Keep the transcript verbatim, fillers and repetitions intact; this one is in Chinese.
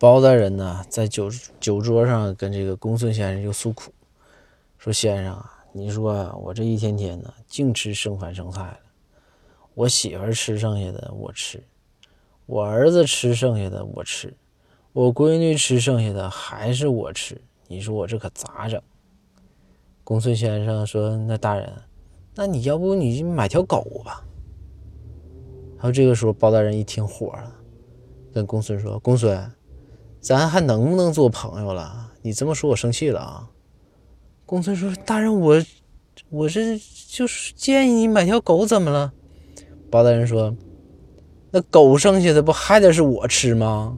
包大人呢，在酒酒桌上跟这个公孙先生就诉苦，说先生啊，你说、啊、我这一天天呢，净吃剩饭剩菜了。我媳妇吃剩下的我吃，我儿子吃剩下的我吃，我闺女吃剩下的还是我吃。你说我这可咋整？公孙先生说：“那大人，那你要不你买条狗吧？”然后这个时候包大人一听火了，跟公孙说：“公孙。”咱还能不能做朋友了？你这么说我生气了啊！公孙说：“大人，我我这就是建议你买条狗，怎么了？”包大人说：“那狗剩下的不还得是我吃吗？”